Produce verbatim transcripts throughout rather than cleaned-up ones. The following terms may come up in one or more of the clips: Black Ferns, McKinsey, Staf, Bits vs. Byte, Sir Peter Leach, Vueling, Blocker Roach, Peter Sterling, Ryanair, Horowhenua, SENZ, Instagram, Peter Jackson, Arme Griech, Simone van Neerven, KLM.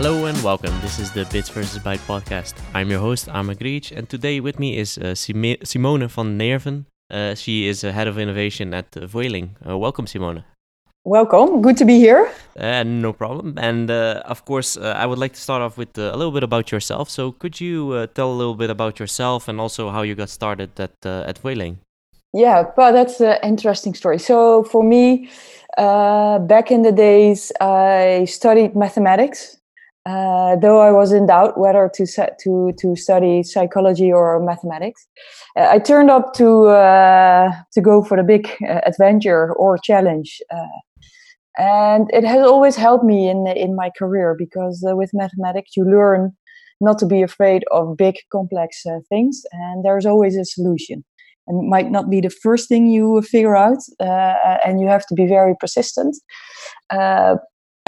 Hello and welcome. This is the Bits versus. Byte podcast. I'm your host, Arme Griech, and today with me is uh, Sim- Simone van Neerven. Uh, she is uh, head of innovation at uh, Vueling. Uh, welcome, Simone. Welcome. Good to be here. Uh, no problem. And uh, of course, uh, I would like to start off with uh, a little bit about yourself. So could you uh, tell a little bit about yourself and also how you got started at uh, at Vueling? Yeah, well, that's an interesting story. So for me, uh, back in the days, I studied mathematics. Uh, though I was in doubt whether to to to study psychology or mathematics, uh, I turned up to uh, to go for the big uh, adventure or challenge, uh, and it has always helped me in in my career because uh, with mathematics you learn not to be afraid of big complex uh, things, and there's always a solution. And it might not be the first thing you figure out, uh, and you have to be very persistent. Uh,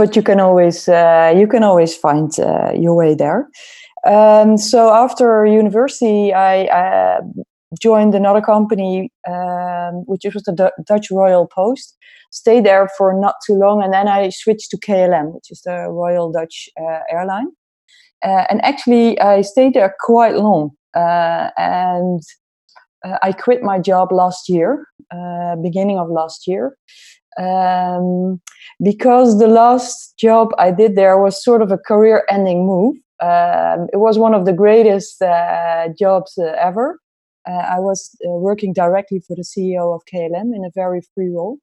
But you can always uh, you can always find uh, your way there. Um, so after university, I uh, joined another company, um, which was the D- Dutch Royal Post. Stayed there for not too long, and then I switched to K L M, which is the Royal Dutch uh, airline. Uh, and actually, I stayed there quite long, uh, and uh, I quit my job last year, uh, beginning of last year. Um, because the last job I did there was sort of a career-ending move. Um, it was one of the greatest uh, jobs uh, ever. Uh, I was uh, working directly for the C E O of K L M in a very free role.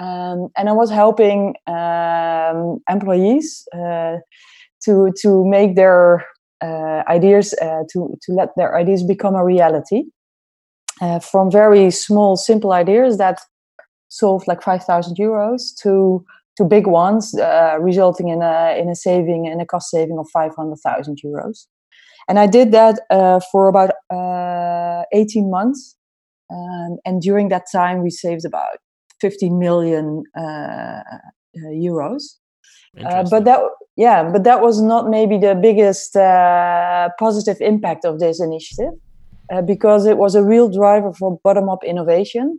Um, and I was helping um, employees uh, to to make their uh, ideas, uh, to, to let their ideas become a reality. Uh, from very small, simple ideas that solved like five thousand euros to to big ones, uh, resulting in a in a saving in a cost saving of five hundred thousand euros, and I did that uh, for about uh, eighteen months, um, and during that time we saved about fifteen million uh, uh, euros. Uh, but that yeah, but that was not maybe the biggest uh, positive impact of this initiative, uh, because it was a real driver for bottom-up innovation.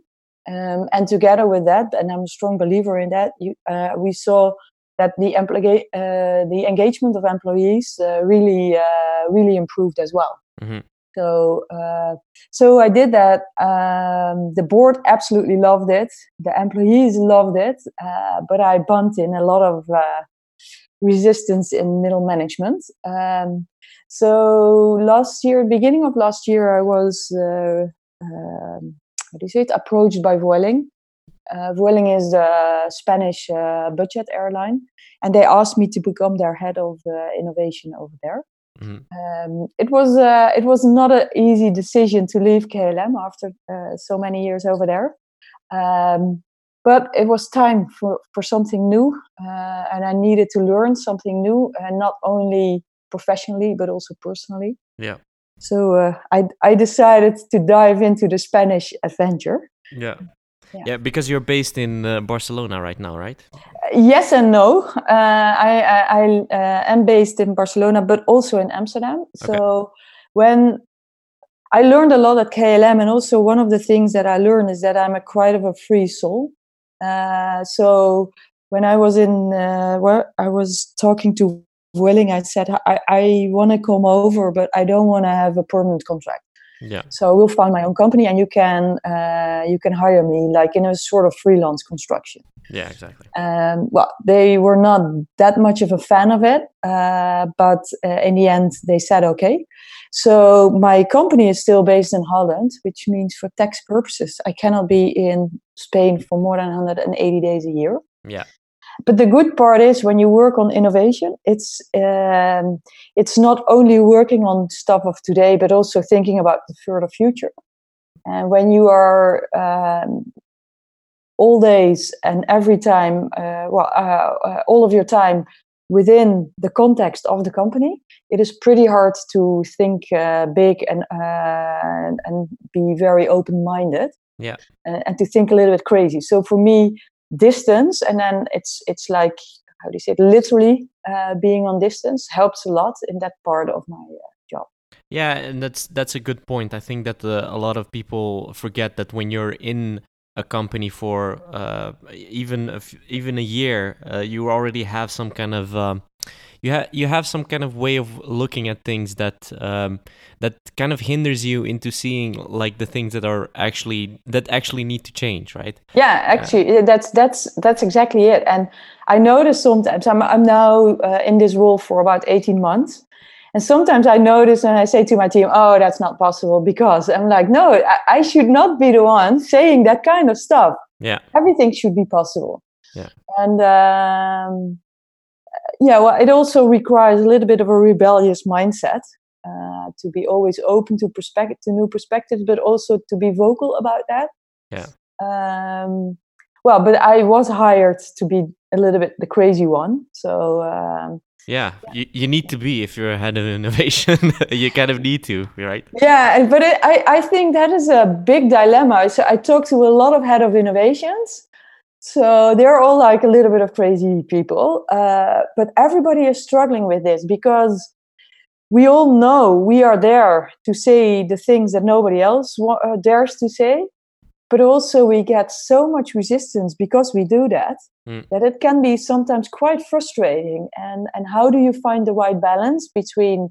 Um, and together with that, and I'm a strong believer in that, you, uh, we saw that the, empl- uh, the engagement of employees uh, really, uh, really improved as well. Mm-hmm. So, uh, so I did that. Um, the board absolutely loved it. The employees loved it. Uh, but I bumped in a lot of uh, resistance in middle management. Um, so last year, beginning of last year, I was... Uh, um, How do you say it? Approached by Vueling. Uh, Vueling is the Spanish uh, budget airline, and they asked me to become their head of uh, innovation over there. Mm-hmm. Um, it was uh, it was not an easy decision to leave K L M after uh, so many years over there, um, but it was time for, for something new, uh, and I needed to learn something new, and uh, not only professionally but also personally. Yeah. So uh, I I decided to dive into the Spanish adventure. Yeah, yeah, yeah because you're based in uh, Barcelona right now, right? Uh, yes and no. Uh, I I, I uh, am based in Barcelona, but also in Amsterdam. So okay. When I learned a lot at K L M, and also one of the things that I learned is that I'm a quite of a free soul. Uh, so when I was in uh, where I was talking to Vueling, I said, I, I want to come over, but I don't want to have a permanent contract. Yeah. So I will find my own company, and you can uh, you can hire me like in a sort of freelance construction. Yeah, exactly. Um, well, they were not that much of a fan of it, uh, but uh, in the end, they said okay. So my company is still based in Holland, which means for tax purposes, I cannot be in Spain for more than one hundred eighty days a year. Yeah. But the good part is when you work on innovation, it's um, it's not only working on stuff of today, but also thinking about the further future. And when you are um, all days and every time, uh, well, uh, uh, all of your time within the context of the company, it is pretty hard to think uh, big and uh, and be very open-minded. Yeah, and, and to think a little bit crazy. So for me, distance, and then it's it's like, how do you say it, literally uh, being on distance helps a lot in that part of my uh, job. Yeah, and that's that's a good point. I think that uh, a lot of people forget that when you're in a company for uh, even a f- even a year, uh, you already have some kind of um, you have you have some kind of way of looking at things that um, that kind of hinders you into seeing like the things that are actually that actually need to change, right? Yeah, actually, yeah. that's that's that's exactly it. And I notice sometimes I'm I'm now uh, in this role for about eighteen months. And sometimes I notice and I say to my team, oh, that's not possible because I'm like, no, I, I should not be the one saying that kind of stuff. Yeah. Everything should be possible. Yeah. And um, yeah, well, it also requires a little bit of a rebellious mindset uh, to be always open to perspective, to new perspectives, but also to be vocal about that. Yeah. Um, well, but I was hired to be a little bit the crazy one. So, um, Yeah, you, you need to be if you're head of innovation. You kind of need to, right? Yeah, but it, I, I think that is a big dilemma. So I talk to a lot of head of innovations. So they're all like a little bit of crazy people. Uh, but everybody is struggling with this because we all know we are there to say the things that nobody else wa- uh, dares to say. But also we get so much resistance because we do that, mm. that it can be sometimes quite frustrating. And, and how do you find the right balance between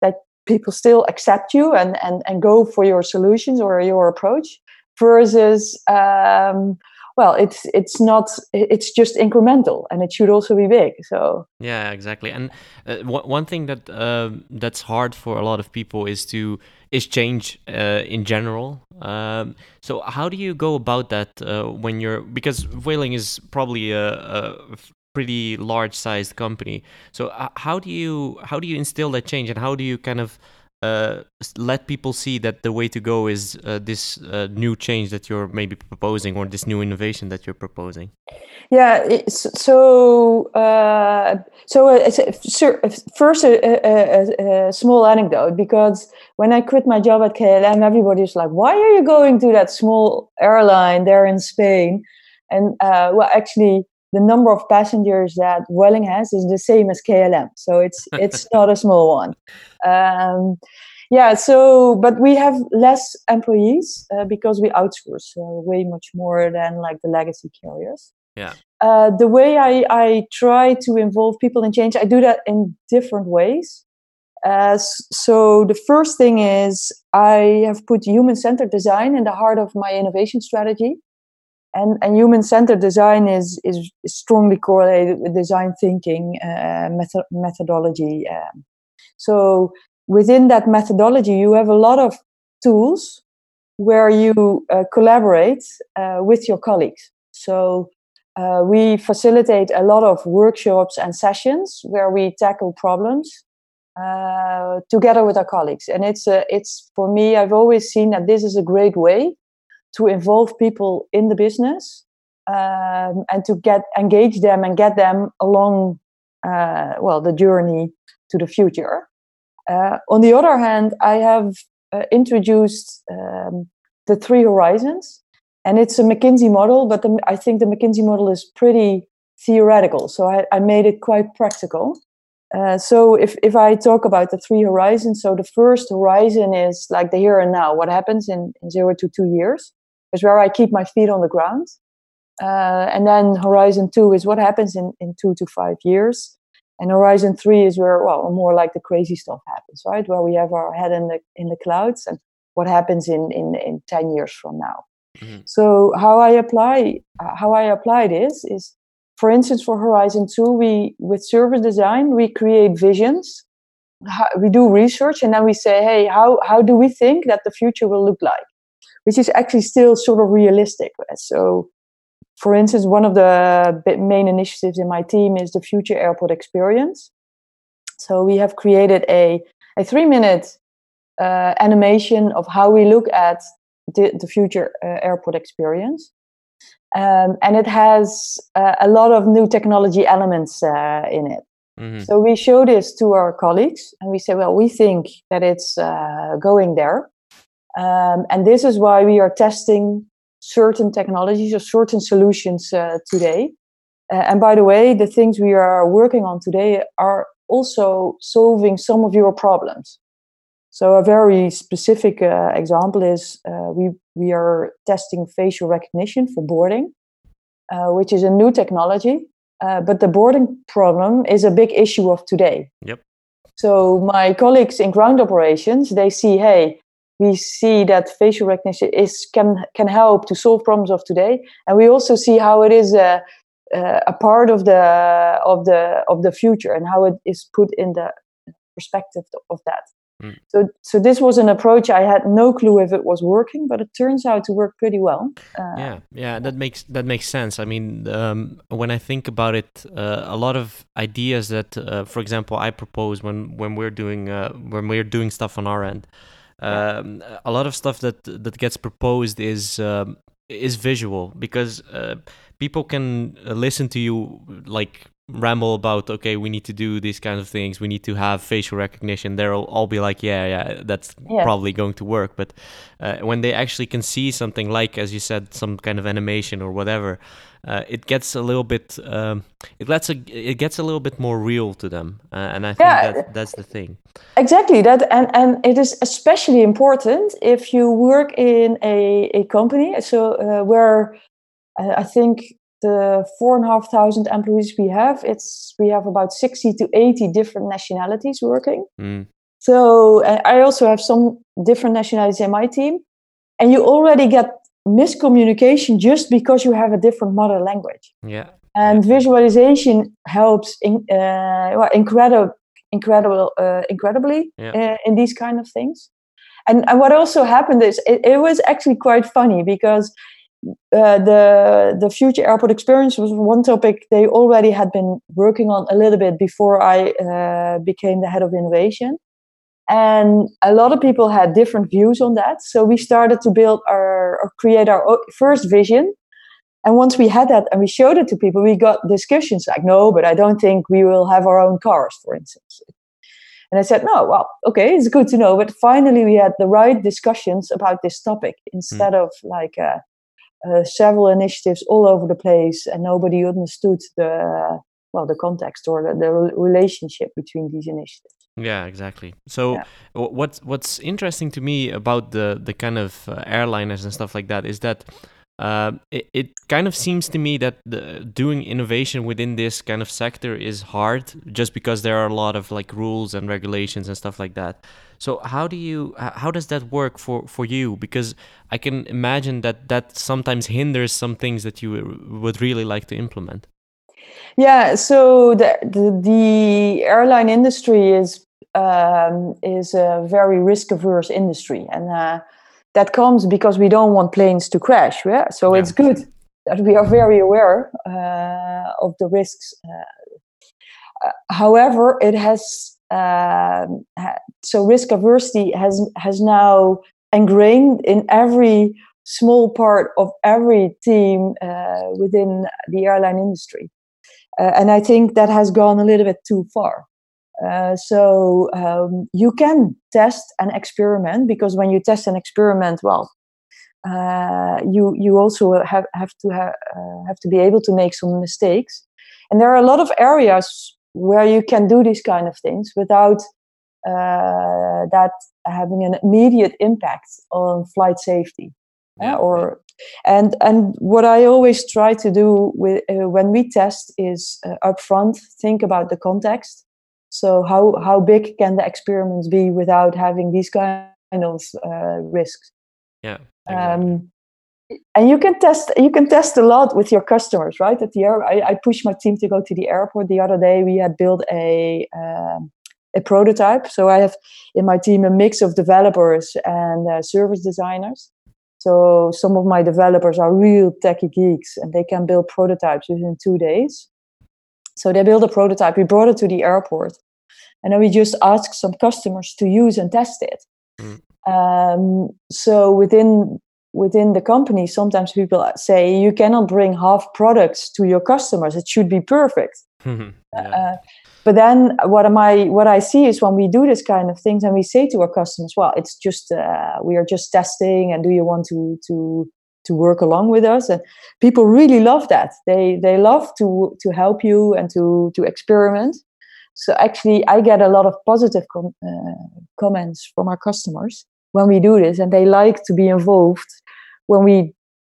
that people still accept you and, and, and go for your solutions or your approach versus, um, well, it's it's not, it's just incremental and it should also be big. So yeah, exactly. And uh, w- one thing that uh, that's hard for a lot of people is to is change uh, in general. Um, so how do you go about that uh, when you're, because Vueling is probably a, a pretty large sized company. So uh, how do you how do you instill that change and how do you kind of Uh, let people see that the way to go is uh, this uh, new change that you're maybe proposing or this new innovation that you're proposing? Yeah, it's, so uh, so it's a, first a, a, a small anecdote, because when I quit my job at K L M, everybody's like, why are you going to that small airline there in Spain? And uh, well, actually, the number of passengers that Vueling has is the same as K L M, so it's it's not a small one. Um, yeah, so but we have less employees uh, because we outsource uh, way much more than like the legacy carriers. Yeah. Uh, the way I I try to involve people in change, I do that in different ways. Uh, so the first thing is I have put human-centered design in the heart of my innovation strategy. And, and human-centered design is, is strongly correlated with design thinking uh, method, methodology. Um, so within that methodology, you have a lot of tools where you uh, collaborate uh, with your colleagues. So uh, we facilitate a lot of workshops and sessions where we tackle problems uh, together with our colleagues. And it's a, it's for me, I've always seen that this is a great way to involve people in the business um, and to get engage them and get them along, uh, well, the journey to the future. Uh, on the other hand, I have uh, introduced um, the three horizons, and it's a McKinsey model, but the, I think the McKinsey model is pretty theoretical, so I, I made it quite practical. Uh, so if, if I talk about the three horizons, so the first horizon is like the here and now, what happens in, in zero to two years. Is where I keep my feet on the ground. Uh, and then horizon two is what happens in, in two to five years. And horizon three is where, well, more like the crazy stuff happens, right? Where we have our head in the in the clouds and what happens in, in, in ten years from now. Mm-hmm. So how I apply uh, how I apply this is, for instance, for horizon two, we with service design, we create visions. How, we do research and then we say, hey, how, how do we think that the future will look like? Which is actually still sort of realistic. So, for instance, one of the main initiatives in my team is the future airport experience. So we have created a, a three-minute uh, animation of how we look at the, the future uh, airport experience. Um, and it has uh, a lot of new technology elements uh, in it. Mm-hmm. So we show this to our colleagues and we say, well, we think that it's uh, going there. Um, and this is why we are testing certain technologies or certain solutions uh, today. Uh, and by the way, the things we are working on today are also solving some of your problems. So a very specific uh, example is uh, we we are testing facial recognition for boarding, uh, which is a new technology. Uh, but the boarding problem is a big issue of today. Yep. So my colleagues in ground operations, they see, hey, we see that facial recognition is can can help to solve problems of today, and we also see how it is a, a part of the of the of the future and how it is put in the perspective of that. Mm. So, so this was an approach. I had no clue if it was working, but it turns out to work pretty well. Uh, yeah, yeah, that makes that makes sense. I mean, um, when I think about it, uh, a lot of ideas that, uh, for example, I propose when when we're doing uh, when we're doing stuff on our end. Um, a lot of stuff that, that gets proposed is um, is visual because uh, people can listen to you like ramble about, okay, we need to do these kinds of things. We need to have facial recognition. They'll all be like, yeah, yeah, that's yeah. probably going to work. But uh, when they actually can see something like, as you said, some kind of animation or whatever, uh, it gets a little bit um, it lets a, it gets a little bit more real to them. Uh, and I think yeah, that that's the thing. Exactly that, and and it is especially important if you work in a a company. So uh, where uh, I think. The four and a half thousand employees we have, it's we have about sixty to eighty different nationalities working. Mm. So uh, I also have some different nationalities in my team. And you already get miscommunication just because you have a different mother language. Yeah. And yeah. visualization helps in, uh, well, incredible, incredible, uh, incredibly yeah. uh, in these kind of things. And, and what also happened is it, it was actually quite funny because Uh, the the future airport experience was one topic they already had been working on a little bit before I uh, became the head of innovation, and a lot of people had different views on that. So we started to build our or create our own first vision, and once we had that and we showed it to people, we got discussions like, "No, but I don't think we will have our own cars," for instance. And I said, "No, well, okay, it's good to know, but finally we had the right discussions about this topic instead mm. of like." Uh, Uh, several initiatives all over the place, and nobody understood the well the context or the, the relationship between these initiatives. Yeah, exactly. So yeah. what's what's interesting to me about the the kind of uh, airliners and stuff like that is that uh, it, it kind of seems to me that the, doing innovation within this kind of sector is hard, just because there are a lot of like rules and regulations and stuff like that. So how do you how does that work for, for you? Because I can imagine that that sometimes hinders some things that you would really like to implement. Yeah, so the the, the airline industry is um, is a very risk averse industry, and uh, that comes because we don't want planes to crash. Yeah, so yeah. It's good that we are very aware uh, of the risks. Uh, however, it has. Uh, so risk aversity has has now ingrained in every small part of every team uh, within the airline industry, uh, and I think that has gone a little bit too far. Uh, so um, you can test and experiment, because when you test and experiment, well, uh, you you also have have to ha- uh, have to be able to make some mistakes, and there are a lot of areas where you can do these kind of things without uh, that having an immediate impact on flight safety. Yeah. Uh, or and and what I always try to do with, uh, when we test is uh, upfront think about the context. So how how big can the experiments be without having these kind of uh, risks? Yeah. Exactly. Um, And you can test. You can test a lot with your customers, right? At the air, I, I pushed my team to go to the airport the other day. We had built a um, a prototype. So I have in my team a mix of developers and uh, service designers. So some of my developers are real techie geeks, and they can build prototypes within two days. So they built a prototype. We brought it to the airport, and then we just asked some customers to use and test it. Mm. Um, so within. Within the company, sometimes people say you cannot bring half products to your customers. It should be perfect. yeah. uh, but then, what am I? What I see is when we do this kind of things, and we say to our customers, "Well, it's just uh, we are just testing, and do you want to to to work along with us?" And people really love that. They they love to to help you and to to experiment. So actually, I get a lot of positive com- uh, comments from our customers when we do this, and they like to be involved when we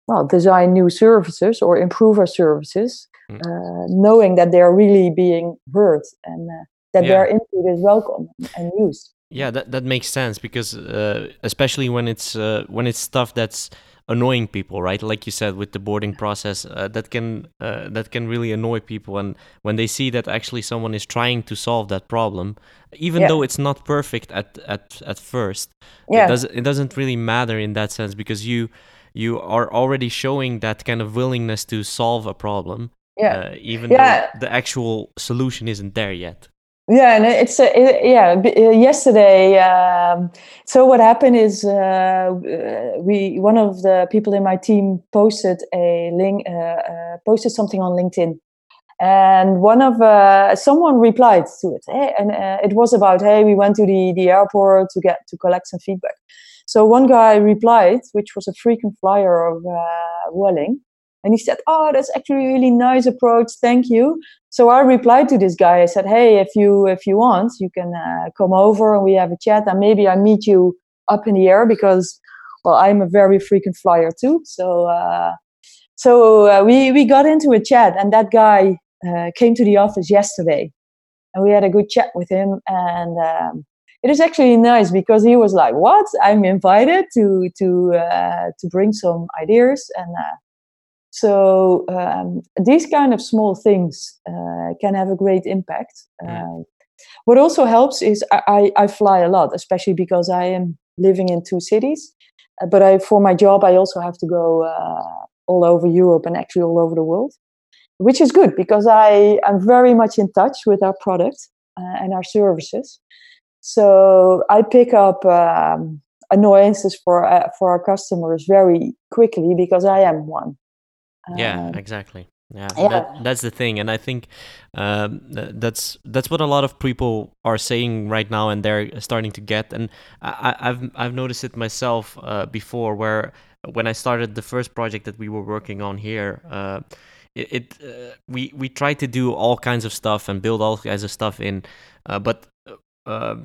well, design new services or improve our services, mm. uh, knowing that they are really being heard and uh, that yeah. their input is welcome and used. Yeah, that that makes sense because uh, especially when it's uh, when it's stuff that's annoying people, right? Like you said, with the boarding process, uh, that can uh, that can really annoy people, and when they see that actually someone is trying to solve that problem, even yeah. though it's not perfect at at, at first, yeah. it doesn't it doesn't really matter in that sense because you you are already showing that kind of willingness to solve a problem, yeah. uh, even yeah. though the actual solution isn't there yet. Yeah, and it's uh, it, yeah. Yesterday, um, so what happened is uh, we one of the people in my team posted a link, uh, uh, posted something on LinkedIn, and one of uh, someone replied to it, hey, and uh, it was about hey, we went to the, the airport to get to collect some feedback. So one guy replied, which was a frequent flyer of uh, Vueling. And he said, oh, that's actually a really nice approach. Thank you. So I replied to this guy. I said, hey, if you if you want, you can uh, come over and we have a chat. And maybe I meet you up in the air because, well, I'm a very frequent flyer too. So uh, so uh, we, we got into a chat. And that guy uh, came to the office yesterday. And we had a good chat with him. And um, it is actually nice because he was like, what? I'm invited to, to, uh, to bring some ideas and uh, So um, these kind of small things uh, can have a great impact. Mm. Uh, what also helps is I, I, I fly a lot, especially because I am living in two cities. Uh, but I, for my job, I also have to go uh, all over Europe and actually all over the world, which is good because I am very much in touch with our product uh, and our services. So I pick up um, annoyances for uh, for our customers very quickly because I am one. Yeah, exactly. Yeah, yeah. That, that's the thing, and I think um, that's that's what a lot of people are saying right now, and they're starting to get. And I, I've I've noticed it myself uh, before, where when I started the first project that we were working on here, uh, it, it uh, we we tried to do all kinds of stuff and build all kinds of stuff in, uh, but. Uh,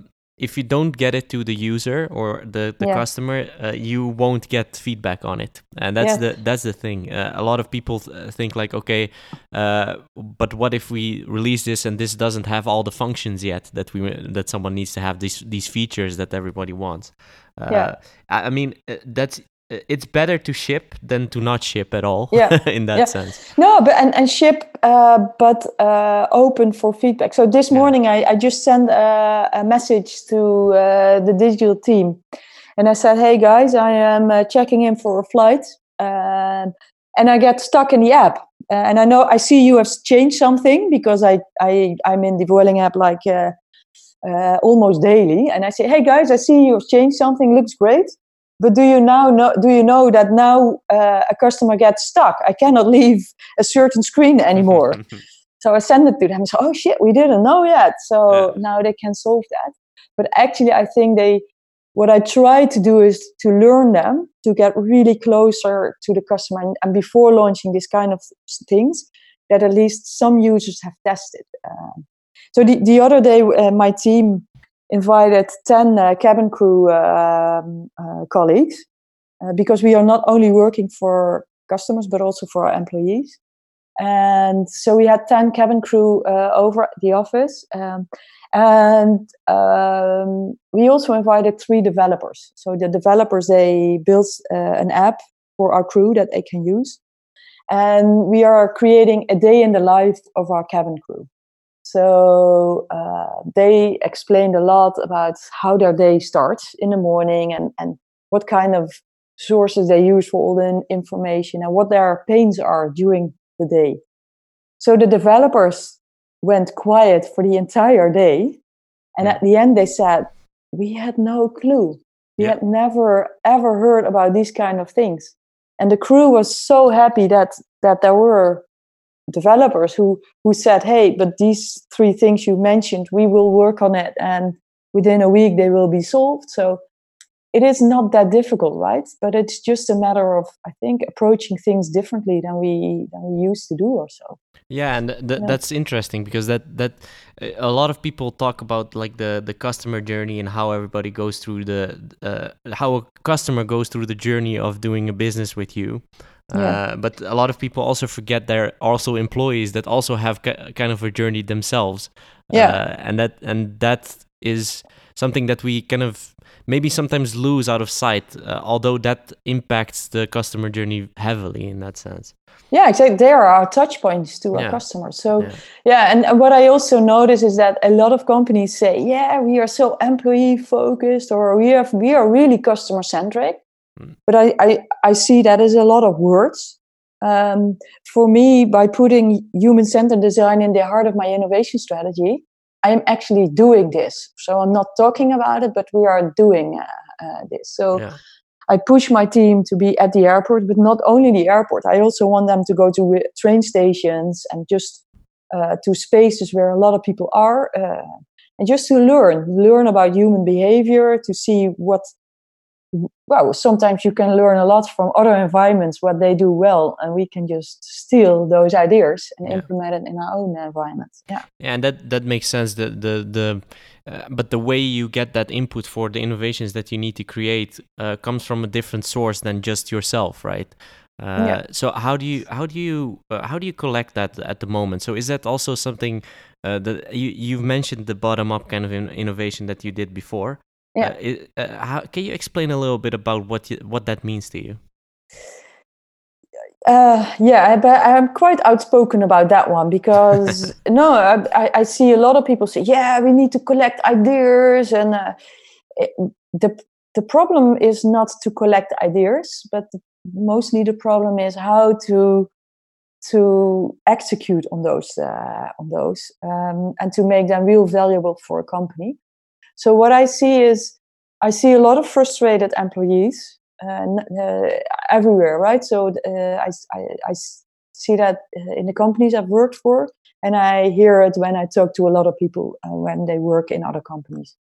If you don't get it to the user or the, the yeah. customer, uh, you won't get feedback on it. And that's yeah. the that's the thing. Uh, a lot of people th- think like, okay, uh, but what if we release this and this doesn't have all the functions yet that we that someone needs to have these these features that everybody wants? Uh, yeah. I, I mean, that's it's better to ship than to not ship at all. Yeah. in that yeah. sense. No, but and, and ship, uh, but uh, open for feedback. So this morning yeah. I, I just sent a, a message to uh, the digital team, and I said, "Hey guys, I am uh, checking in for a flight, um, and I get stuck in the app. Uh, and I know I see you have changed something because I I I'm in the Vueling app like uh, uh, almost daily, and I say, "Hey guys, I see you have changed something. Looks great." But do you now know? Do you know that now uh, a customer gets stuck? I cannot leave a certain screen anymore. So I send it to them. So, oh shit, we didn't know yet. So yeah. now they can solve that. But actually, I think they. What I try to do is to learn them to get really closer to the customer, and, and before launching these kind of things, that at least some users have tested. Um, so the the other day, uh, my team invited ten uh, cabin crew uh, uh, colleagues uh, because we are not only working for customers but also for our employees. And so we had ten cabin crew uh, over at the office. Um, and um, we also invited three developers. So the developers, they built uh, an app for our crew that they can use. And we are creating a day in the life of our cabin crew. So uh, they explained a lot about how their day starts in the morning and, and what kind of sources they use for all the information and what their pains are during the day. So the developers went quiet for the entire day. And yeah. at the end, they said, we had no clue. We yeah. had never, ever heard about these kind of things. And the crew was so happy that that there were developers who who said, hey, but these three things you mentioned, we will work on it, and within a week they will be solved. So it is not that difficult, right? But it's just a matter of, I think, approaching things differently than we than we used to do or so. Yeah, and th- th- yeah. that's interesting because that that a lot of people talk about like the, the customer journey and how everybody goes through the uh, how a customer goes through the journey of doing a business with you. Yeah. Uh, but a lot of people also forget they're also employees that also have ca- kind of a journey themselves. Yeah. Uh, and that and that is something that we kind of maybe sometimes lose out of sight, uh, although that impacts the customer journey heavily in that sense. Yeah, exactly. They are our touch points to yeah. our customers. So yeah. yeah, and what I also notice is that a lot of companies say, yeah, we are so employee focused, or we have we are really customer centric. Mm. But I, I, I see that as a lot of words. Um, for me, by putting human-centered design in the heart of my innovation strategy, I am actually doing this. So I'm not talking about it, but we are doing uh, uh, this. So. Yeah. I push my team to be at the airport, but not only the airport. I also want them to go to re- train stations and just uh, to spaces where a lot of people are, uh, and just to learn, learn about human behavior, to see what, well, sometimes you can learn a lot from other environments, what they do well, and we can just steal those ideas and yeah. implement it in our own environment. Yeah, yeah and that, that makes sense. The, the, the, Uh, but the way you get that input for the innovations that you need to create uh, comes from a different source than just yourself, right? Uh, yeah. So how do you how do you uh, how do you collect that at the moment? So is that also something uh, that you you've mentioned the bottom up kind of in- innovation that you did before? Yeah. Uh, it, uh, how, can you explain a little bit about what you, what that means to you? Uh, yeah, but I'm quite outspoken about that one because no, I, I see a lot of people say, yeah, we need to collect ideas, and uh, it, the the problem is not to collect ideas, but the, mostly the problem is how to to execute on those uh, on those um, and to make them real valuable for a company. So what I see is I see a lot of frustrated employees. Uh, uh, everywhere, right? So uh, I, I, I see that in the companies I've worked for, and I hear it when I talk to a lot of people uh, when they work in other companies.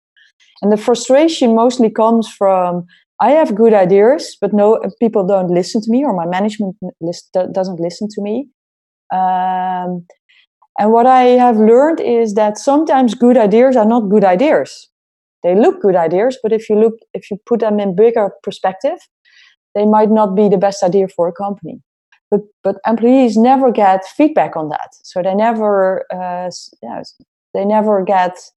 And the frustration mostly comes from, I have good ideas, but no people don't listen to me, or my management list doesn't listen to me. Um, and what I have learned is that sometimes good ideas are not good ideas. They look good ideas, but if you look, if you put them in bigger perspective, they might not be the best idea for a company. But but employees never get feedback on that, so they never uh, yeah, they never get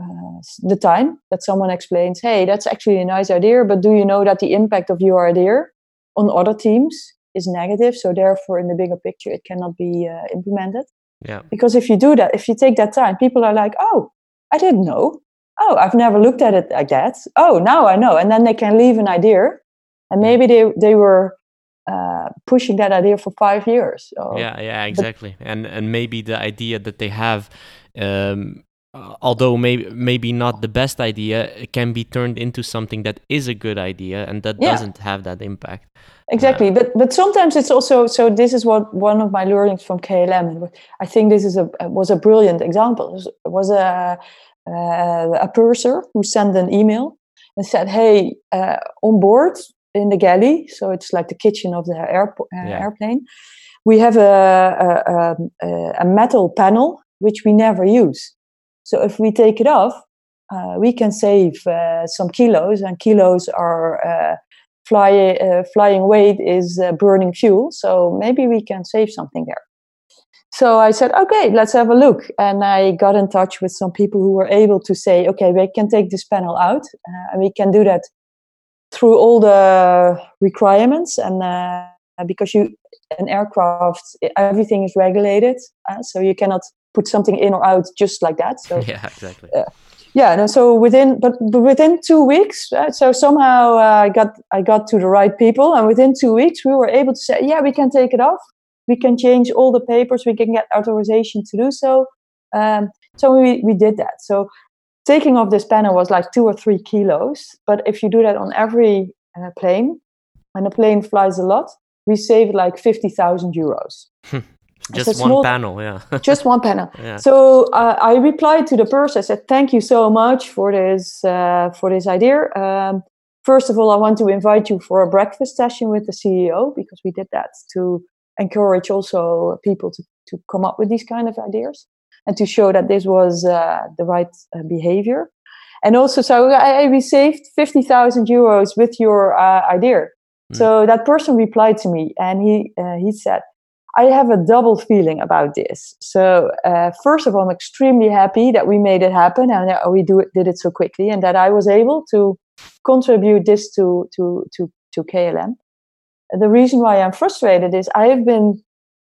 uh, the time that someone explains, hey, that's actually a nice idea, but do you know that the impact of your idea on other teams is negative? So therefore, in the bigger picture, it cannot be uh, implemented. Yeah. Because if you do that, if you take that time, people are like, oh, I didn't know. Oh, I've never looked at it like that. Oh, now I know. And then they can leave an idea. And maybe they, they were uh, pushing that idea for five years. Or, yeah, yeah, exactly. But, and and maybe the idea that they have, um, although maybe, maybe not the best idea, it can be turned into something that is a good idea and that yeah. doesn't have that impact. Exactly. Uh, but but sometimes it's also, so this is what one of my learnings from K L M. I think this is a was a brilliant example. It was, it was a... Uh, a purser who sent an email and said, hey, uh, on board in the galley, so it's like the kitchen of the air, uh, yeah. airplane, we have a, a, a, a metal panel which we never use. So if we take it off, uh, we can save uh, some kilos, and kilos are uh, fly, uh, flying weight is uh, burning fuel, so maybe we can save something there. So I said, okay, let's have a look. And I got in touch with some people who were able to say, okay, we can take this panel out. Uh, and we can do that through all the requirements. And uh, because you, an aircraft, everything is regulated. Uh, so you cannot put something in or out just like that. So, yeah, exactly. Uh, yeah, no, so within, but, but within two weeks, uh, so somehow uh, I got I got to the right people. And within two weeks, we were able to say, yeah, we can take it off. We can change all the papers. We can get authorization to do so. Um, so we, we did that. So taking off this panel was like two or three kilos. But if you do that on every uh, plane, and a plane flies a lot, we saved like fifty thousand euros. Just, so one panel, yeah. just one panel, yeah. Just one panel. So uh, I replied to the person. I said, thank you so much for this, uh, for this idea. Um, first of all, I want to invite you for a breakfast session with the C E O, because we did that to encourage also people to, to come up with these kind of ideas and to show that this was uh, the right uh, behavior. And also, so I, we saved fifty thousand euros with your uh, idea. Mm. So that person replied to me, and he uh, he said, I have a double feeling about this. So uh, first of all, I'm extremely happy that we made it happen and that we do it, did it so quickly, and that I was able to contribute this to to to, to K L M. The reason why I'm frustrated is I have been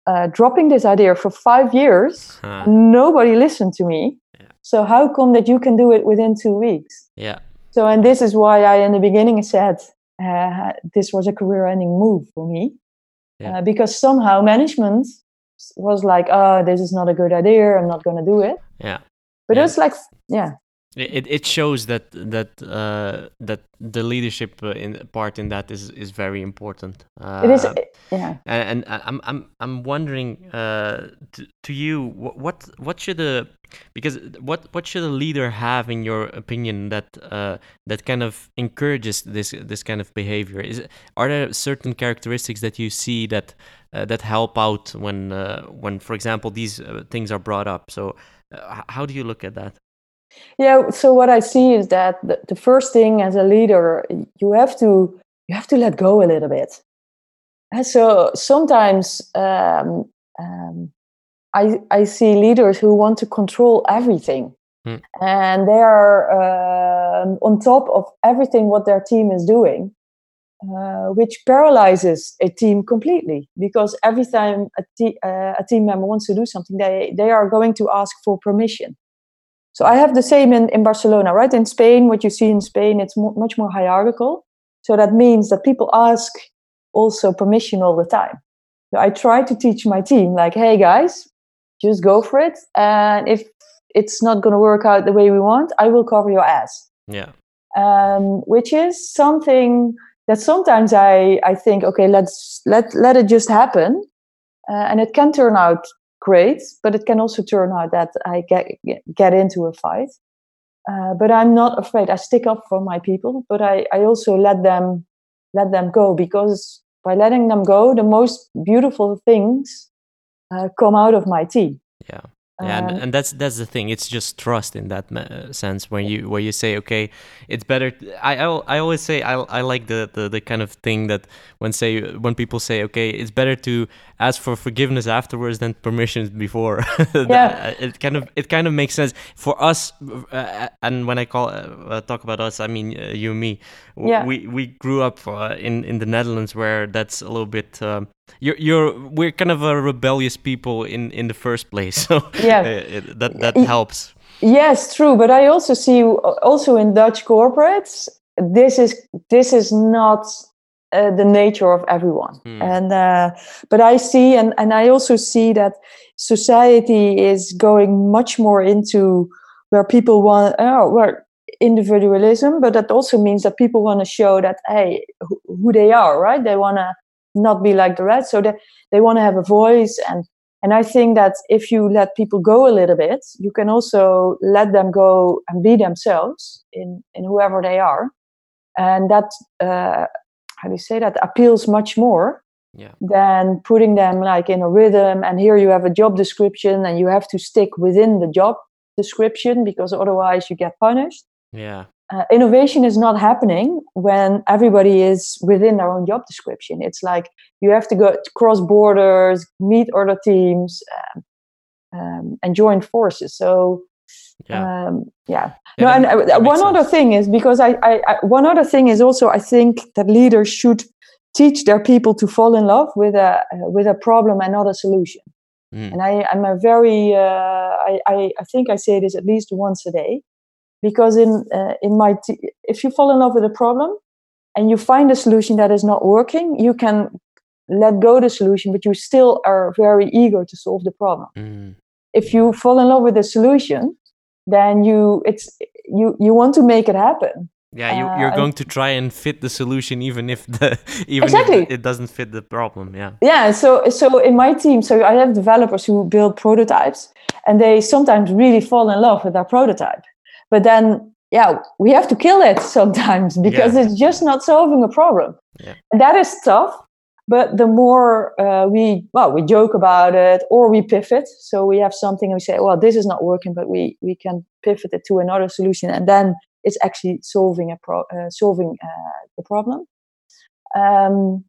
uh, dropping this idea for five years. Huh. Nobody listened to me. Yeah. So how come that you can do it within two weeks? Yeah. So, and this is why I, in the beginning, said uh, this was a career-ending move for me. Yeah. Uh, because somehow management was like, oh, this is not a good idea. I'm not going to do it. Yeah. But yeah. It was like, yeah. It it shows that that uh, that the leadership in part in that is, is very important. Uh, it is, yeah. And, and I'm I'm I'm wondering uh, to, to you what what should a because what, what should a leader have in your opinion that uh, that kind of encourages this this kind of behavior? Is are there certain characteristics that you see that uh, that help out when uh, when for example these uh, things are brought up? So uh, how do you look at that? Yeah, so what I see is that the, the first thing as a leader, you have to you have to let go a little bit. And so sometimes um, um, I I see leaders who want to control everything, mm. and they are uh, on top of everything what their team is doing, uh, which paralyzes a team completely. Because every time a, te- uh, a team member wants to do something, they they are going to ask for permission. So I have the same in, in Barcelona, right? In Spain, what you see in Spain, it's mo- much more hierarchical. So that means that people ask also permission all the time. So I try to teach my team, like, hey, guys, just go for it. And if it's not going to work out the way we want, I will cover your ass. Yeah. Um, which is something that sometimes I, I think, okay, let's let, let it just happen. Uh, and it can turn out great, but it can also turn out that I get get into a fight. Uh, but I'm not afraid. I stick up for my people, but I, I also let them let them go, because by letting them go, the most beautiful things uh, come out of my team. Yeah, yeah, um, and, and that's that's the thing. It's just trust in that sense. When you where you say, okay, it's better. I I, I always say I I like the, the, the kind of thing that when say when people say, okay, it's better to ask for forgiveness afterwards than permission before. Yeah. It kind of it kind of makes sense for us. Uh, and when I call uh, talk about us, I mean uh, you and me. W- yeah. We we grew up uh, in in the Netherlands, where that's a little bit. Um, you're you're we're kind of a rebellious people in, in the first place. So yeah, it, that that helps. Yes, true. But I also see also in Dutch corporates, this is this is not. Uh, the nature of everyone, mm. and uh, but I see, and, and I also see that society is going much more into where people want, oh, where individualism, but that also means that people want to show that hey, who, who they are, right? They want to not be like the rest, so they they want to have a voice, and and I think that if you let people go a little bit, you can also let them go and be themselves in in whoever they are, and that. Uh, How do you say that? Appeals much more yeah. than putting them like in a rhythm. And here you have a job description, and you have to stick within the job description because otherwise you get punished. Yeah, uh, innovation is not happening when everybody is within their own job description. It's like you have to go cross borders, meet other teams, um, um, and join forces. So. Yeah. Um, yeah. yeah. No, and uh, one sense. other thing is because I, I, I, one other thing is also I think that leaders should teach their people to fall in love with a uh, with a problem and not a solution. Mm. And I, I'm a very, uh, I, I, I think I say this at least once a day, because in uh, in my, t- if you fall in love with a problem and you find a solution that is not working, you can let go the solution, but you still are very eager to solve the problem. Mm. If you fall in love with a solution, then you it's you you want to make it happen. Yeah, you, you're uh, going to try and fit the solution, even if the even exactly. if it doesn't fit the problem. Yeah. Yeah. So so in my team, so I have developers who build prototypes, and they sometimes really fall in love with their prototype. But then, yeah, we have to kill it sometimes because yeah. it's just not solving a problem. Yeah. And that is tough. But the more uh, we, well, we joke about it or we pivot. So we have something and we say, well, this is not working, but we, we can pivot it to another solution. And then it's actually solving a pro- uh, solving uh, the problem. Um,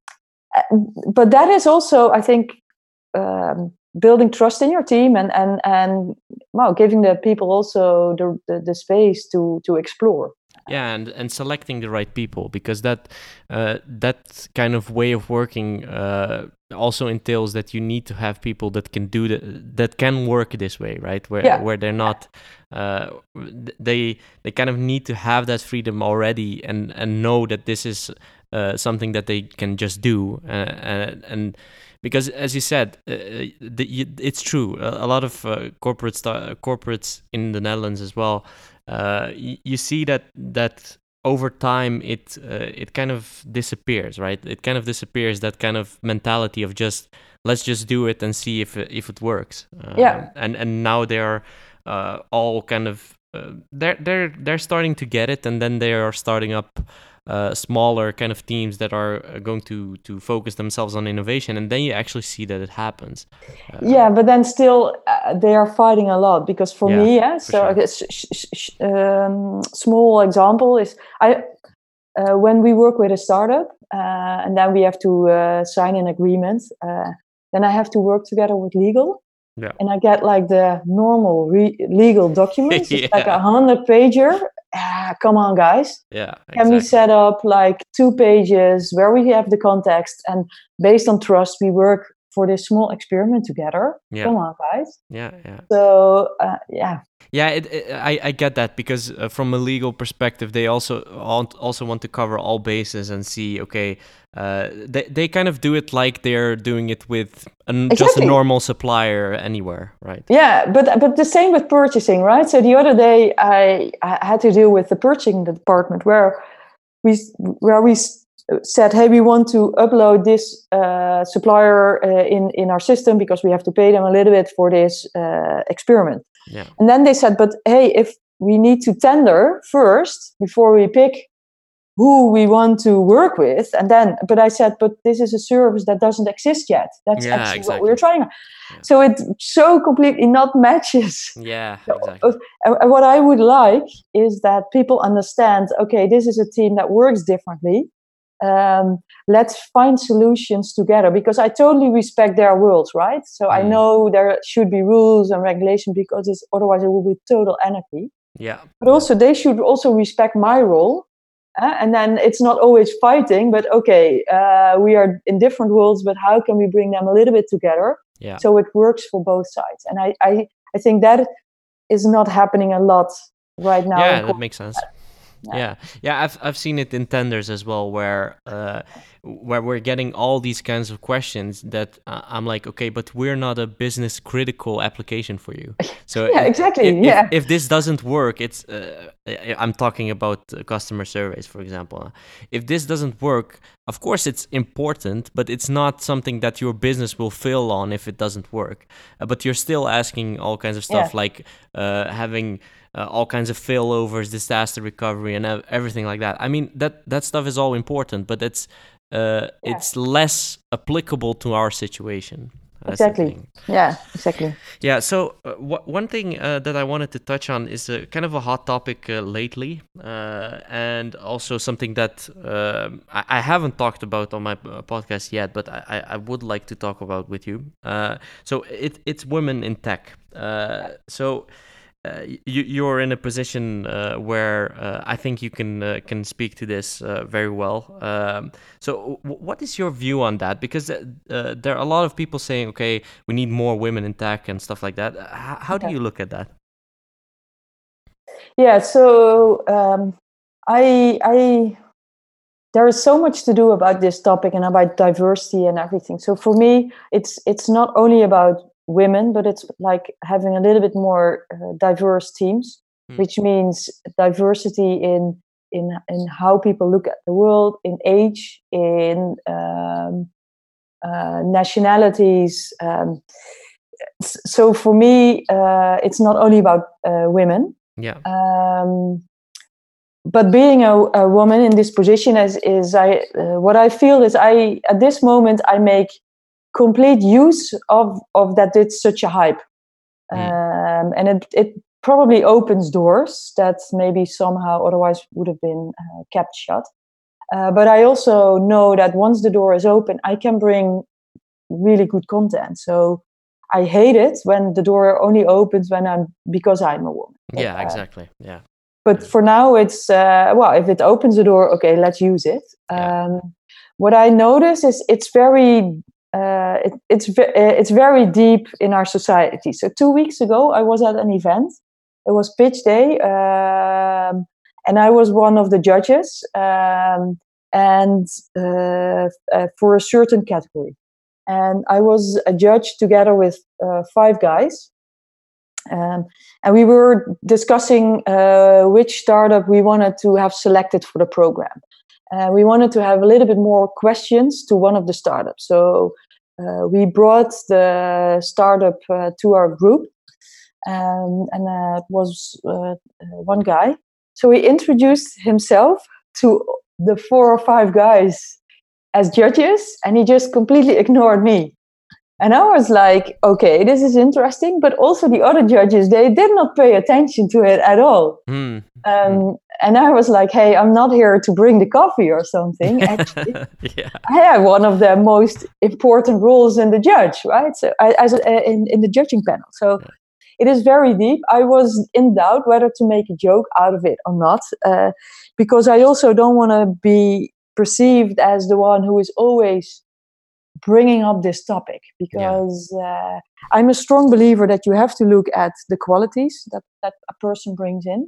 but that is also, I think, um, building trust in your team and and and well, giving the people also the the, the space to to explore. Yeah, and, and selecting the right people, because that uh, that kind of way of working uh, also entails that you need to have people that can do the, that can work this way, right? Where yeah. where they're not uh, they they kind of need to have that freedom already and, and know that this is uh, something that they can just do uh, and. and Because, as you said, uh, the, you, it's true. A, a lot of uh, corporate st- corporates in the Netherlands as well. Uh, y- you see that that over time it uh, it kind of disappears, right? It kind of disappears that kind of mentality of just let's just do it and see if if it works. Uh, yeah. And and now they are uh, all kind of uh, they're they're they're starting to get it, and then they are starting up. Uh, smaller kind of teams that are going to to focus themselves on innovation, and then you actually see that it happens. Uh, yeah, but then still uh, they are fighting a lot, because for yeah, me, yeah. For so sure. I guess sh- sh- sh- um, small example is I uh, when we work with a startup uh, and then we have to uh, sign an agreement. Uh, then I have to work together with legal, yeah. and I get like the normal re- legal documents, yeah. It's like a hundred pager. Ah, come on, guys. Yeah, exactly. Can we set up like two pages where we have the context, and based on trust, we work for this small experiment together? Yeah. Come on, guys. Yeah, yeah. So, uh, yeah. Yeah, it, it, I, I get that, because uh, from a legal perspective, they also also want to cover all bases and see, okay, uh, they, they kind of do it like they're doing it with an, exactly. just a normal supplier anywhere, right? Yeah, but but the same with purchasing, right? So the other day, I, I had to deal with the purchasing department where we where we said, hey, we want to upload this uh, supplier uh, in, in our system because we have to pay them a little bit for this uh, experiment. Yeah. And then they said, but hey, if we need to tender first before we pick who we want to work with, and then, but I said, but this is a service that doesn't exist yet. That's yeah, actually exactly. what we're trying. Yeah. So it so completely not matches. Yeah, exactly. And what I would like is that people understand, okay, this is a team that works differently. Um, let's find solutions together, because I totally respect their worlds, right? So mm. I know there should be rules and regulation, because it's, otherwise it will be total anarchy. Yeah. But also they should also respect my role, uh, and then it's not always fighting. But okay, uh, we are in different worlds, but how can we bring them a little bit together? Yeah. So it works for both sides, and I I, I think that is not happening a lot right now. Yeah, that makes sense. Yeah. yeah, yeah, I've I've seen it in tenders as well, where uh, where we're getting all these kinds of questions that uh, I'm like, okay, but we're not a business critical application for you. So yeah, if, exactly. If, yeah. If, if this doesn't work, it's uh, I'm talking about customer surveys, for example. If this doesn't work, of course it's important, but it's not something that your business will fail on if it doesn't work. Uh, but you're still asking all kinds of stuff, yeah. like uh, having. Uh, all kinds of failovers, disaster recovery, and uh, everything like that. I mean, that, that stuff is all important, but it's uh, yeah. it's less applicable to our situation. That's exactly. Yeah, exactly. Yeah. So uh, w- one thing uh, that I wanted to touch on is uh, kind of a hot topic uh, lately, uh, and also something that uh, I-, I haven't talked about on my podcast yet, but I, I would like to talk about with you. Uh, so it it's women in tech. Uh, so. Uh, you you're in a position uh, where uh, I think you can uh, can speak to this uh, very well. Um, so, w- what is your view on that? Because uh, there are a lot of people saying, "Okay, we need more women in tech and stuff like that." H- how okay. do you look at that? Yeah. So, um, I I there is so much to do about this topic and about diversity and everything. So for me, it's it's not only about women, but it's like having a little bit more uh, diverse teams, mm. which means diversity in in in how people look at the world, in age, in um, uh, nationalities. Um, so for me, uh, it's not only about uh, women. Yeah. Um, but being a, a woman in this position is is I uh, what I feel is I at this moment I make. Complete use of, of that it's such a hype. Mm. Um, and it, it probably opens doors that maybe somehow otherwise would have been uh, kept shut. Uh, but I also know that once the door is open, I can bring really good content. So I hate it when the door only opens when I'm because I'm a woman. Yeah, uh, exactly. Yeah. But for now, it's uh, well, if it opens the door, okay, let's use it. Yeah. Um, what I notice is it's very uh, it, it's ve- it's very deep in our society. So two weeks ago, I was at an event. It was pitch day. Um, And I was one of the judges, um, and uh, uh, for a certain category. And I was a judge together with uh, five guys. Um, and we were discussing uh, which startup we wanted to have selected for the program. Uh, we wanted to have a little bit more questions to one of the startups. So uh, we brought the startup uh, to our group. Um, and uh, it was uh, one guy. So he introduced himself to the four or five guys as judges, and he just completely ignored me. And I was like, okay, this is interesting. But also the other judges, they did not pay attention to it at all. Mm. Um, and I was like, hey, I'm not here to bring the coffee or something. Actually, yeah. I have one of the most important roles in the judge, right? So I, as a, in, in the judging panel. So. Yeah. It is very deep. I was in doubt whether to make a joke out of it or not, uh, because I also don't want to be perceived as the one who is always bringing up this topic, because yeah. uh, I'm a strong believer that you have to look at the qualities that, that a person brings in.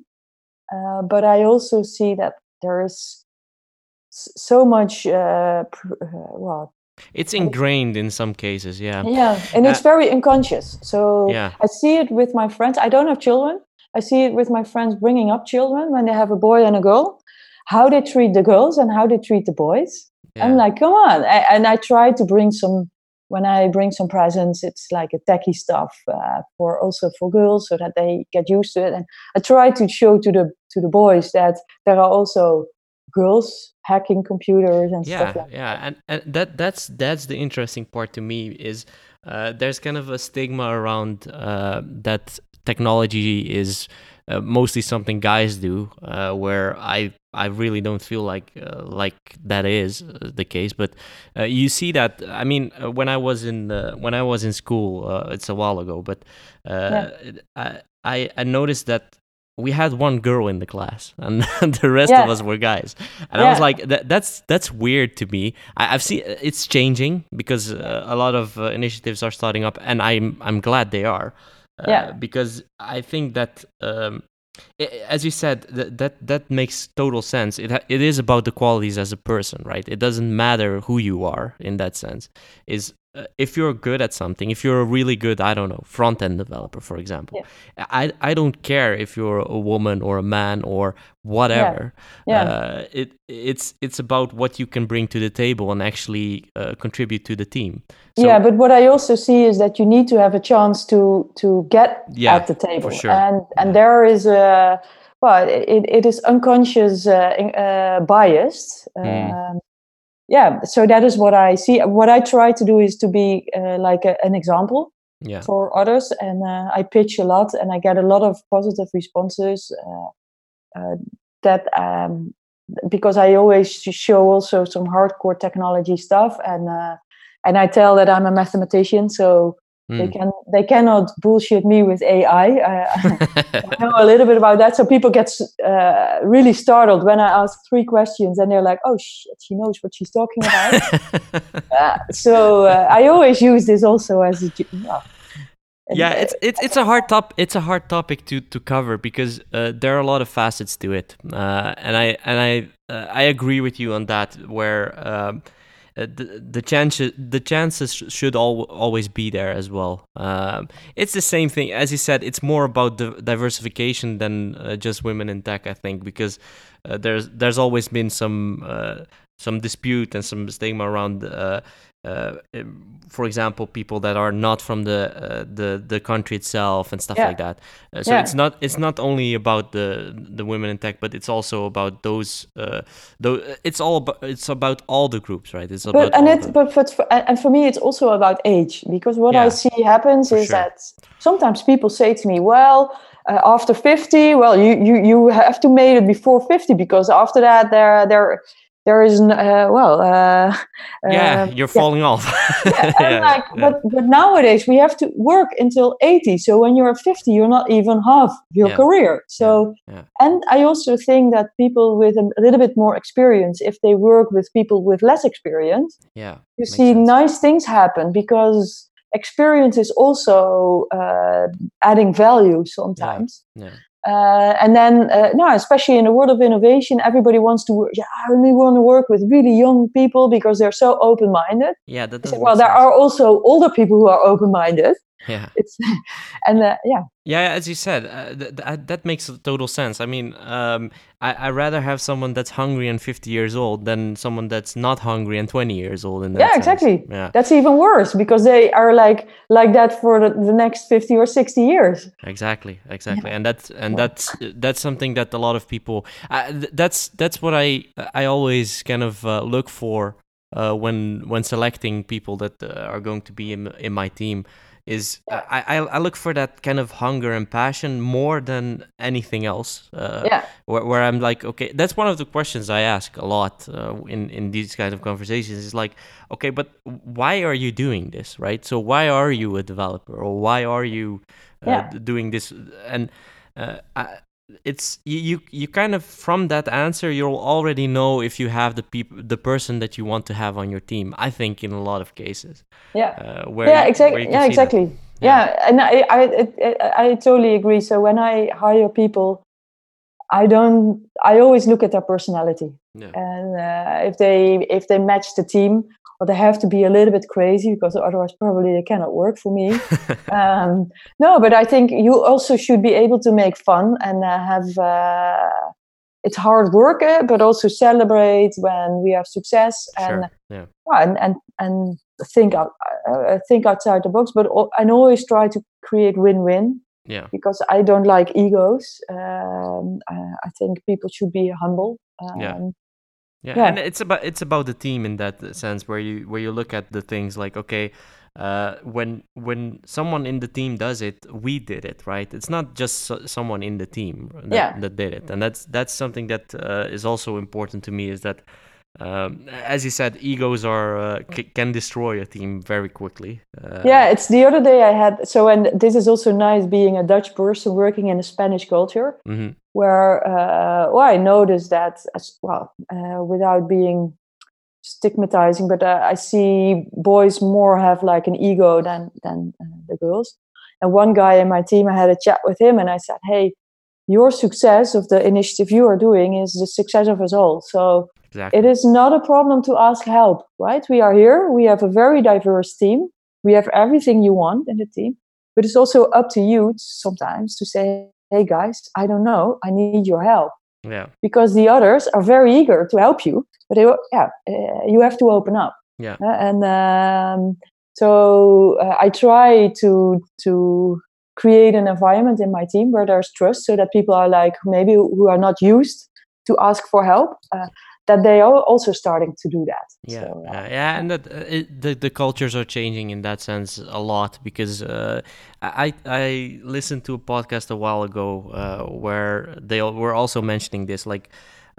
Uh, but I also see that there is so much, uh, pr- uh, well, it's ingrained in some cases, yeah. Yeah, and it's uh, very unconscious. So yeah. I see it with my friends. I don't have children. I see it with my friends bringing up children when they have a boy and a girl, how they treat the girls and how they treat the boys. Yeah. I'm like, come on. I, and I try to bring some, when I bring some presents, it's like a techie stuff uh, for also for girls so that they get used to it. And I try to show to the to the boys that there are also girls hacking computers and yeah, stuff like yeah. that. Yeah, and, and that that's that's the interesting part to me is uh, there's kind of a stigma around uh, that technology is uh, mostly something guys do, uh, where I I really don't feel like uh, like that is the case. But uh, you see that. I mean, when I was in uh, when I was in school, uh, it's a while ago, but uh, yeah. I I noticed that. We had one girl in the class, and the rest yeah. of us were guys. And yeah. I was like, that, "That's that's weird to me." I, I've seen it's changing because uh, a lot of uh, initiatives are starting up, and I'm I'm glad they are. Uh, yeah. Because I think that, um, it, as you said, that, that that makes total sense. It it is about the qualities as a person, right? It doesn't matter who you are in that sense. Is Uh, if you're good at something, if you're a really good, I don't know, front-end developer, for example, yeah. I I don't care if you're a woman or a man or whatever. Yeah. Yeah. Uh, it it's it's about what you can bring to the table and actually uh, contribute to the team. So, yeah, but what I also see is that you need to have a chance to to get yeah, at the table, for sure. and and yeah. there is a well, it it is unconscious uh, uh, biased. Mm. Um, Yeah, so that is what I see. What I try to do is to be uh, like a, an example yeah. for others. And uh, I pitch a lot and I get a lot of positive responses uh, uh, that um, because I always show also some hardcore technology stuff. And uh, and I tell that I'm a mathematician, so mm. they can they cannot bullshit me with A I. Uh, I know a little bit about that. So people get uh, really startled when I ask three questions and they're like, oh, shit, she knows what she's talking about. uh, so uh, I always use this also as a... Uh, yeah, it's it's it's a hard top it's a hard topic to, to cover because uh, there are a lot of facets to it, uh, and I and I uh, I agree with you on that where. Um, Uh, the, the chances the chances should al- always be there as well. Um, it's the same thing as you said. It's more about the diversification than uh, just women in tech, I think, because uh, there's there's always been some uh, some dispute and some stigma around. Uh, Uh, for example, people that are not from the uh, the the country itself and stuff yeah. like that. Uh, so yeah. it's not it's not only about the the women in tech, but it's also about those. Uh, those it's all about, it's about all the groups, right? It's about but, and it, the... but for, for, and for me, it's also about age because what yeah, I see happens is sure. that sometimes people say to me, "Well, uh, after fifty, well, you you you have to make it before fifty because after that, they're they're." there is, uh, well... Uh, yeah, uh, you're falling yeah. off. yeah, and yeah, like, yeah. But, but nowadays, we have to work until eighty. So when you're fifty, you're not even half your yeah. career. So, yeah. Yeah. And I also think that people with a little bit more experience, if they work with people with less experience, yeah, you see sense. nice things happen, because experience is also uh, adding value sometimes. Yeah. Yeah. Uh, and then, uh, no, especially in the world of innovation, everybody wants to work. Yeah, I only want to work with really young people because they're so open-minded. Yeah, that doesn't. Well, there sense. are also older people who are open-minded. Yeah. It's, and uh, yeah. Yeah, as you said, uh, th- th- that makes total sense. I mean, um, I I'd rather have someone that's hungry and fifty years old than someone that's not hungry and twenty years old. In that yeah, exactly. Sense. Yeah. That's even worse, because they are like like that for the, the next fifty or sixty years. Exactly, exactly, yeah. and that's and yeah. that's that's something that a lot of people. Uh, th- that's that's what I I always kind of uh, look for uh, when when selecting people that uh, are going to be in in my team. Is yeah. I I look for that kind of hunger and passion more than anything else. Uh, yeah. Where, where I'm like, okay, that's one of the questions I ask a lot uh, in in these kind of conversations. Is like, okay, but why are you doing this, right? So why are you a developer, or why are you uh, yeah. doing this? And uh, I, it's you, you you kind of from that answer you'll already know if you have the peop- the person that you want to have on your team, I think, in a lot of cases. Yeah. Uh, where yeah, exactly. Where yeah, exactly. Yeah. yeah, and I I, I I totally agree. So when I hire people, I don't I always look at their personality. Yeah. And uh, if they if they match the team, or they have to be a little bit crazy, because otherwise probably they cannot work for me. um, no, but I think you also should be able to make fun and uh, have uh, it's hard work, uh, but also celebrate when we have success, and sure. yeah. uh, and, and and think out uh, think outside the box, but uh, and always try to create win-win. Yeah, because I don't like egos. Um, I think people should be humble. Um, yeah. Yeah. yeah, and it's about it's about the team in that sense, where you where you look at the things like, okay, uh, when when someone in the team does it, we did it, right? It's not just so, someone in the team that, yeah. that did it, and that's that's something that uh, is also important to me. Is that um, as you said, egos are uh, c- can destroy a team very quickly. Uh, yeah, it's the other day I had so, and this is also nice being a Dutch person working in a Spanish culture. Mm-hmm. Where uh, well, I noticed that as well, uh, without being stigmatizing, but uh, I see boys more have like an ego than than uh, the girls. And one guy in my team, I had a chat with him, and I said, "Hey, your success of the initiative you are doing is the success of us all. So exactly. It is not a problem to ask help, right? We are here. We have a very diverse team. We have everything you want in the team, but it's also up to you sometimes to say." Hey guys, I don't know. I need your help. Yeah. Because the others are very eager to help you, but they, yeah, uh, you have to open up. Yeah. Uh, and um, so uh, I try to to create an environment in my team where there's trust, so that people are like maybe who are not used to ask for help. Uh, That they are also starting to do that. Yeah, so, uh, yeah, and that uh, it, the the cultures are changing in that sense a lot, because uh, I I listened to a podcast a while ago uh, where they were also mentioning this, like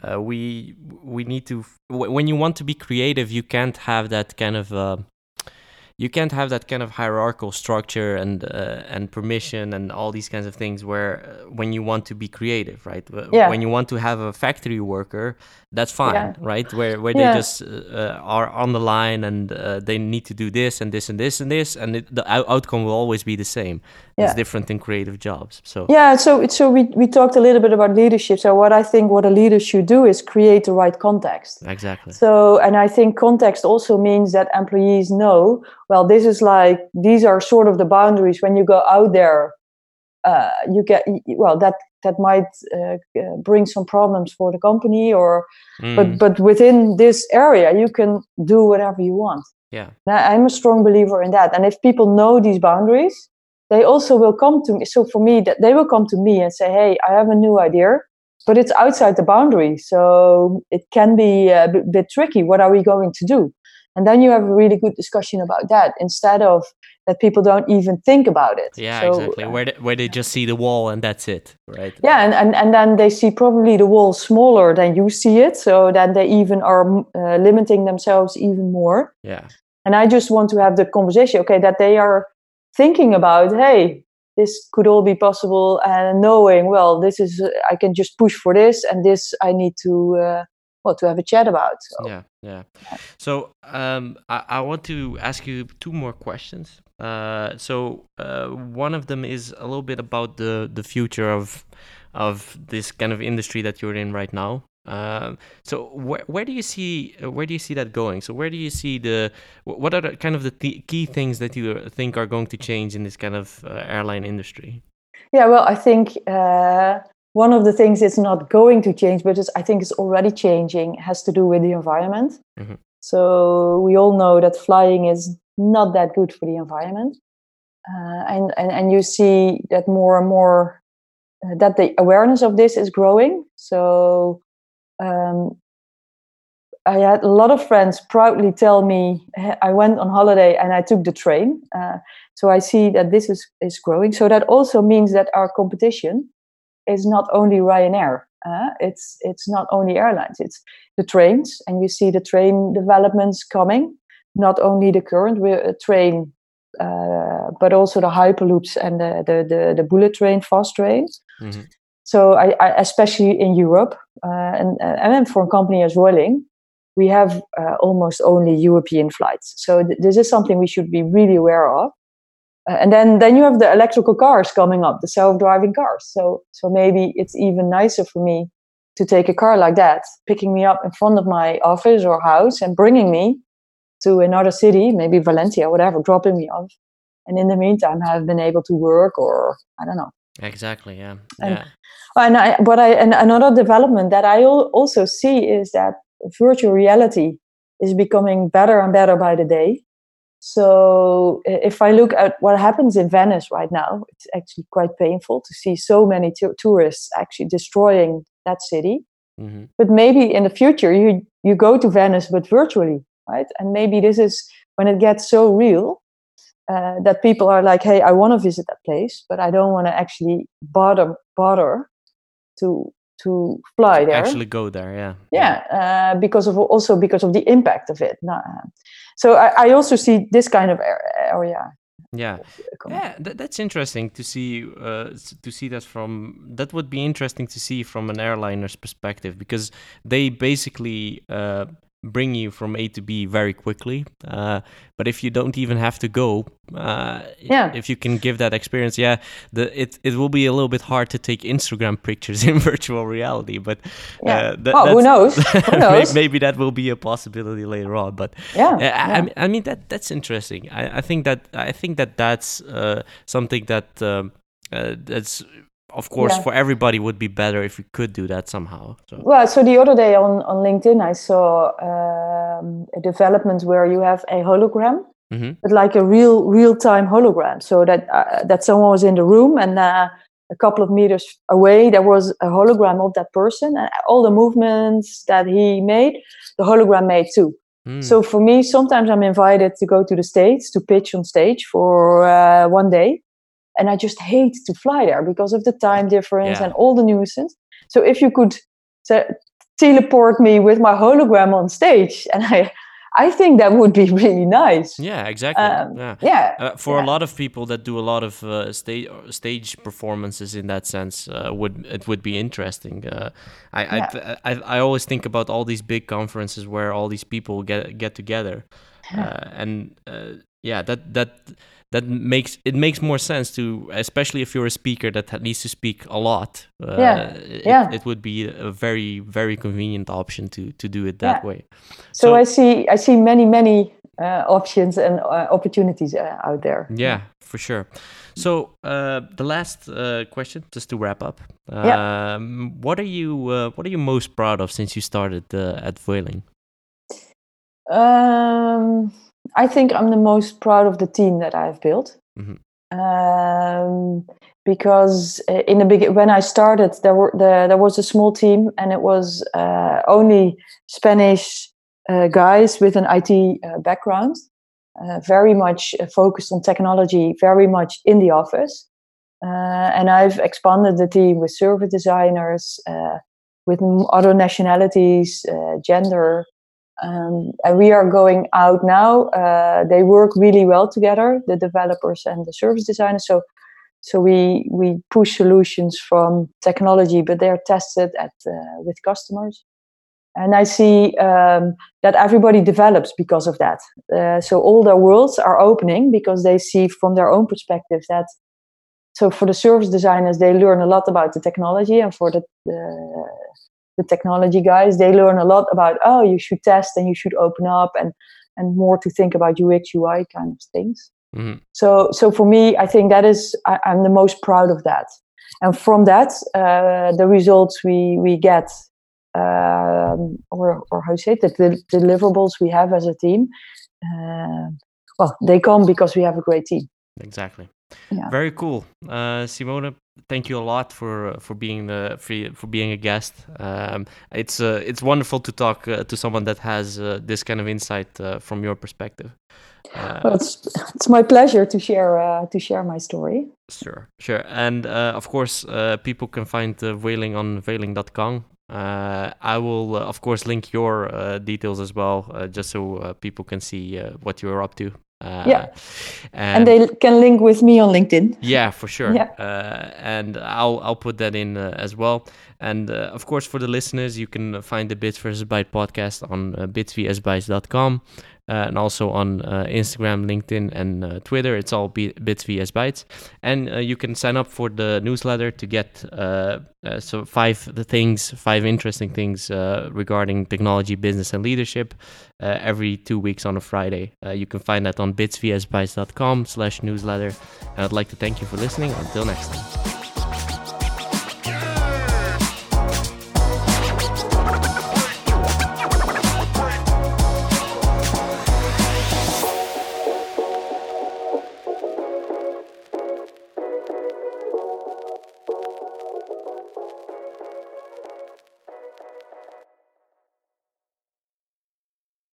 uh, we we need to w- when you want to be creative, you can't have that kind of. Uh, You can't have that kind of hierarchical structure and uh, and permission and all these kinds of things. Where uh, when you want to be creative, right? Yeah. When you want to have a factory worker, that's fine, yeah. right? Where where yeah. they just uh, are on the line and uh, they need to do this and this and this and this, and it, the outcome will always be the same. Yeah. It's different in creative jobs. So yeah, so so we we talked a little bit about leadership. So what I think what a leader should do is create the right context. Exactly. So and I think context also means that employees know. Well, this is like, these are sort of the boundaries. When you go out there, uh, you get, well, that, that might uh, bring some problems for the company or, mm. but, but within this area, you can do whatever you want. Yeah. Now, I'm a strong believer in that. And if people know these boundaries, they also will come to me. So for me, that they will come to me and say, hey, I have a new idea, but it's outside the boundary. So it can be a bit tricky. What are we going to do? And then you have a really good discussion about that, instead of that people don't even think about it. Yeah, so, exactly. Where they, where they just see the wall and that's it, right? Yeah, and, and, and then they see probably the wall smaller than you see it. So then they even are uh, limiting themselves even more. Yeah. And I just want to have the conversation, okay, that they are thinking about, hey, this could all be possible, and knowing, well, this is, I can just push for this, and this I need to... Uh, Well, to have a chat about. So. Yeah, yeah. So um, I, I want to ask you two more questions. Uh, so uh, one of them is a little bit about the, the future of of this kind of industry that you're in right now. Um, so where where do you see where do you see that going? So where do you see the what are the, kind of the th- key things that you think are going to change in this kind of uh, airline industry? Yeah, well, I think. Uh... One of the things that's not going to change, but it's, I think it's already changing, has to do with the environment. Mm-hmm. So we all know that flying is not that good for the environment. Uh, and, and, and you see that more and more, uh, that the awareness of this is growing. So um, I had a lot of friends proudly tell me, I went on holiday and I took the train. Uh, so I see that this is, is growing. So that also means that our competition is not only Ryanair. Uh, it's it's not only airlines. It's the trains, and you see the train developments coming. Not only the current re- train, uh, but also the hyperloops and the the the, the bullet train, fast trains. Mm-hmm. So I, I especially in Europe, uh, and and then for a company as Vueling, we have uh, almost only European flights. So th- this is something we should be really aware of. Uh, and then, then you have the electrical cars coming up, the self-driving cars. So, so maybe it's even nicer for me to take a car like that, picking me up in front of my office or house and bringing me to another city, maybe Valencia, whatever, dropping me off. And in the meantime, I've been able to work, or I don't know. Exactly. Yeah. And, yeah. And I, but I, and another development that I also see is that virtual reality is becoming better and better by the day. So if I look at what happens in Venice right now, it's actually quite painful to see so many t- tourists actually destroying that city. Mm-hmm. But maybe in the future, you you go to Venice, but virtually, right? And maybe this is when it gets so real uh, that people are like, hey, I want to visit that place, but I don't want to actually bother bother to to fly there. Actually go there, yeah. Yeah, uh, because of also because of the impact of it. Nah. So I, I also see this kind of area. Yeah, yeah, that, that's interesting to see. Uh, to see that from that would be interesting to see from an airliner's perspective, because they basically uh, bring you from A to B very quickly. Uh, but if you don't even have to go, uh, yeah. if you can give that experience, yeah, the, it it will be a little bit hard to take Instagram pictures in virtual reality. But yeah. uh, th- oh, who knows? Who knows? Maybe that will be a possibility later on. But yeah, yeah. I, I mean that that's interesting. I, I think that I think that that's uh, something that um, uh, that's. Of course, yeah. for everybody would be better if we could do that somehow. So. Well, so the other day on, on LinkedIn, I saw um, a development where you have a hologram, mm-hmm. but like a real real time hologram, so that uh, that someone was in the room and uh, a couple of meters away there was a hologram of that person, and all the movements that he made, the hologram made too. Mm. So for me, sometimes I'm invited to go to the States to pitch on stage for uh, one day. And I just hate to fly there because of the time difference yeah. and all the nuisance. So if you could te- teleport me with my hologram on stage, and I, I think that would be really nice. Yeah, exactly. Um, yeah, yeah. Uh, for yeah. a lot of people that do a lot of uh, stage stage performances in that sense, uh, would it would be interesting. Uh, I, yeah. I, I I always think about all these big conferences where all these people get get together, yeah. uh, and uh, yeah, that that. That makes it makes more sense to, especially if you're a speaker that needs to speak a lot. Uh, yeah, it, yeah. It would be a very, very convenient option to to do it that yeah. way. So, so I see, I see many, many uh, options and uh, opportunities uh, out there. Yeah, for sure. So uh, the last uh, question, just to wrap up. Um, yeah. What are you uh, What are you most proud of since you started uh, at Vueling? Um. I think I'm the most proud of the team that I've built, mm-hmm. um, because in the begin- when I started, there were the, there was a small team, and it was uh, only Spanish, uh, guys with an I T uh, background, uh, very much focused on technology, very much in the office. Uh, and I've expanded the team with service designers, uh, with other nationalities, uh, gender. Um, and we are going out now. Uh, they work really well together, the developers and the service designers. So so we, we push solutions from technology, but they are tested at uh, with customers. And I see um, that everybody develops because of that. Uh, so all their worlds are opening because they see from their own perspective that. So for the service designers, they learn a lot about the technology, and for the uh, the technology guys, they learn a lot about, oh, you should test and you should open up and and more to think about U X, U I kind of things. Mm-hmm. So so for me, I think that is, I, I'm the most proud of that. And from that, uh, the results we we get, um, or or how you say it, the, the deliverables we have as a team, uh, well, they come because we have a great team. Exactly. Yeah. Very cool, uh, Simone. Thank you a lot for for being the for, for being a guest. Um, it's uh, it's wonderful to talk uh, to someone that has uh, this kind of insight uh, from your perspective. Uh, well, it's it's my pleasure to share uh, to share my story. Sure, sure, and uh, of course, uh, people can find uh, Vueling on vueling dot com. Uh, I will, uh, of course, link your uh, details as well, uh, just so uh, people can see uh, what you are up to. Uh, yeah, and, and they can link with me on LinkedIn. Yeah, for sure. Yeah. Uh, and I'll I'll put that in uh, as well. And uh, of course, for the listeners, you can find the Bits versus. Byte podcast on uh, bits v s bytes dot com uh, and also on uh, Instagram, LinkedIn, and uh, Twitter. It's all B- Bits vs. Bytes. And uh, you can sign up for the newsletter to get uh, uh, so five the things, five interesting things uh, regarding technology, business, and leadership uh, every two weeks on a Friday. Uh, you can find that on bits v s bytes dot com slash newsletter. And I'd like to thank you for listening. Until next time.